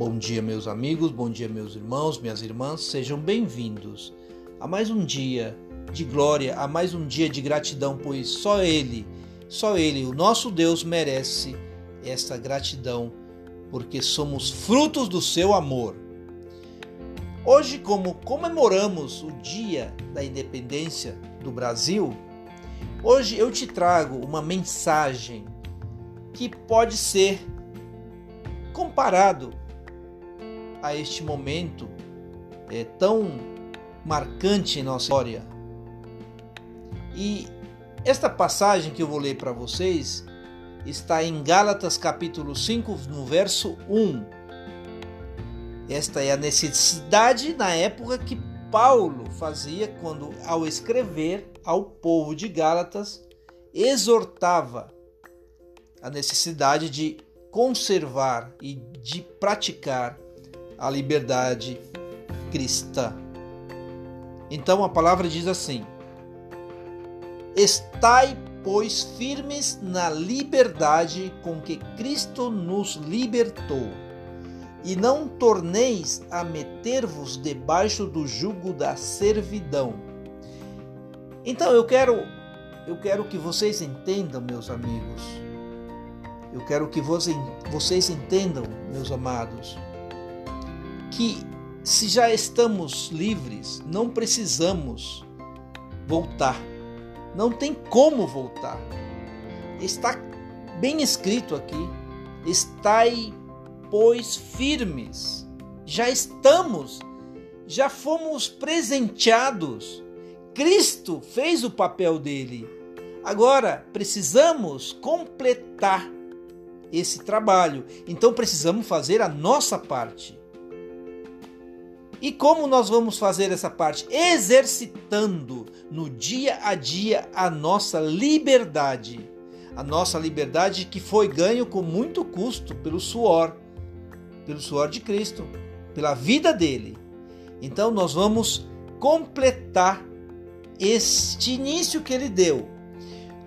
Bom dia, meus amigos, bom dia, meus irmãos, minhas irmãs, sejam bem-vindos a mais um dia de glória, a mais um dia de gratidão, pois só Ele, o nosso Deus, merece essa gratidão, porque somos frutos do seu amor. Hoje, como comemoramos o Dia da Independência do Brasil, hoje eu te trago uma mensagem que pode ser comparado a este momento tão marcante em nossa história. E esta passagem que eu vou ler para vocês está em Gálatas capítulo 5, no verso 1. Esta é a necessidade na época que Paulo fazia quando, ao escrever ao povo de Gálatas, exortava a necessidade de conservar e de praticar a liberdade cristã. Então a palavra diz assim: estai, pois, firmes na liberdade com que Cristo nos libertou, e não torneis a meter-vos debaixo do jugo da servidão. Então eu quero que vocês entendam, meus amigos, eu quero que vocês entendam, meus amados, que se já estamos livres, não precisamos voltar. Não tem como voltar. Está bem escrito aqui: estai, pois, firmes. Já fomos presenteados. Cristo fez o papel dele. Agora precisamos completar esse trabalho. Então precisamos fazer a nossa parte. E como nós vamos fazer essa parte? Exercitando no dia a dia a nossa liberdade que foi ganho com muito custo pelo suor de Cristo, pela vida dele. Então nós vamos completar este início que ele deu.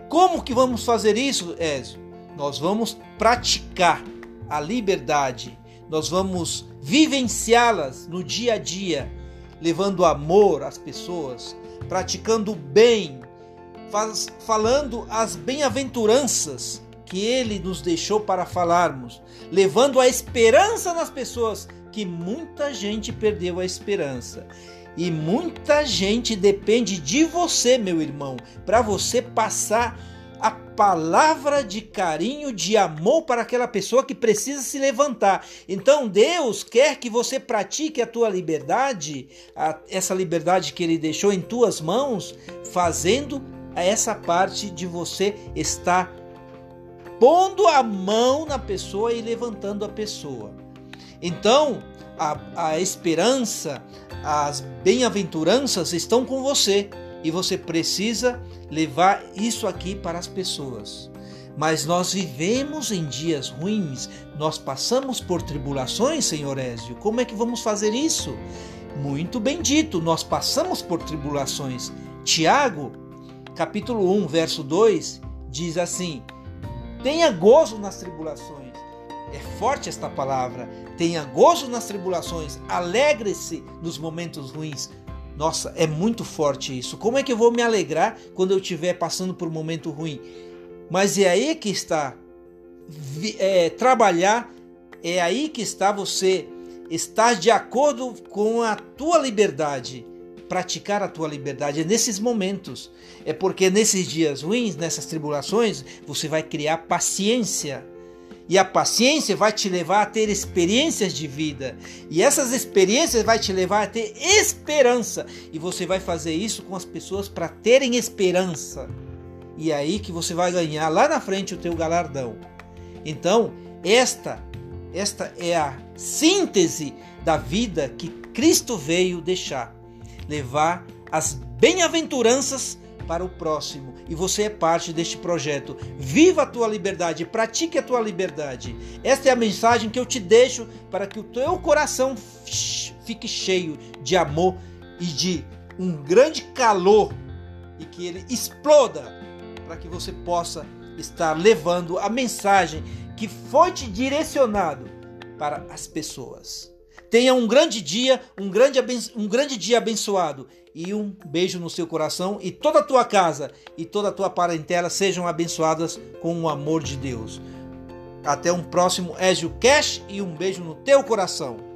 Como que vamos fazer isso, Ézio? Nós vamos praticar a liberdade, nós vamos vivenciá-las no dia a dia, levando amor às pessoas, praticando o bem, falando as bem-aventuranças que ele nos deixou para falarmos, levando a esperança nas pessoas, que muita gente perdeu a esperança. E muita gente depende de você, meu irmão, para você passar a palavra de carinho, de amor para aquela pessoa que precisa se levantar. Então Deus quer que você pratique a tua liberdade, essa liberdade que ele deixou em tuas mãos, fazendo essa parte de você estar pondo a mão na pessoa e levantando a pessoa. Então a esperança, as bem-aventuranças estão com você. E você precisa levar isso aqui para as pessoas. Mas nós vivemos em dias ruins. Nós passamos por tribulações, Senhor Ezio. Como é que vamos fazer isso? Muito bem dito. Nós passamos por tribulações. Tiago, capítulo 1, verso 2, diz assim: tenha gozo nas tribulações. É forte esta palavra. Tenha gozo nas tribulações. Alegre-se nos momentos ruins. Nossa, é muito forte isso. Como é que eu vou me alegrar quando eu estiver passando por um momento ruim? Mas é aí que está trabalhar, é aí que está você estar de acordo com a tua liberdade, praticar a tua liberdade. É nesses momentos, é porque nesses dias ruins, nessas tribulações, você vai criar paciência. E a paciência vai te levar a ter experiências de vida. E essas experiências vai te levar a ter esperança. E você vai fazer isso com as pessoas para terem esperança. E é aí que você vai ganhar lá na frente o teu galardão. Então, esta é a síntese da vida que Cristo veio deixar. Levar as bem-aventuranças para o próximo, e você é parte deste projeto. Viva a tua liberdade, pratique a tua liberdade. Esta é a mensagem que eu te deixo para que o teu coração fique cheio de amor e de um grande calor, e que ele exploda para que você possa estar levando a mensagem que foi te direcionado para as pessoas. Tenha um grande dia abençoado. E um beijo no seu coração, e toda a tua casa e toda a tua parentela sejam abençoadas com o amor de Deus. Até um próximo Ezio Cash e um beijo no teu coração.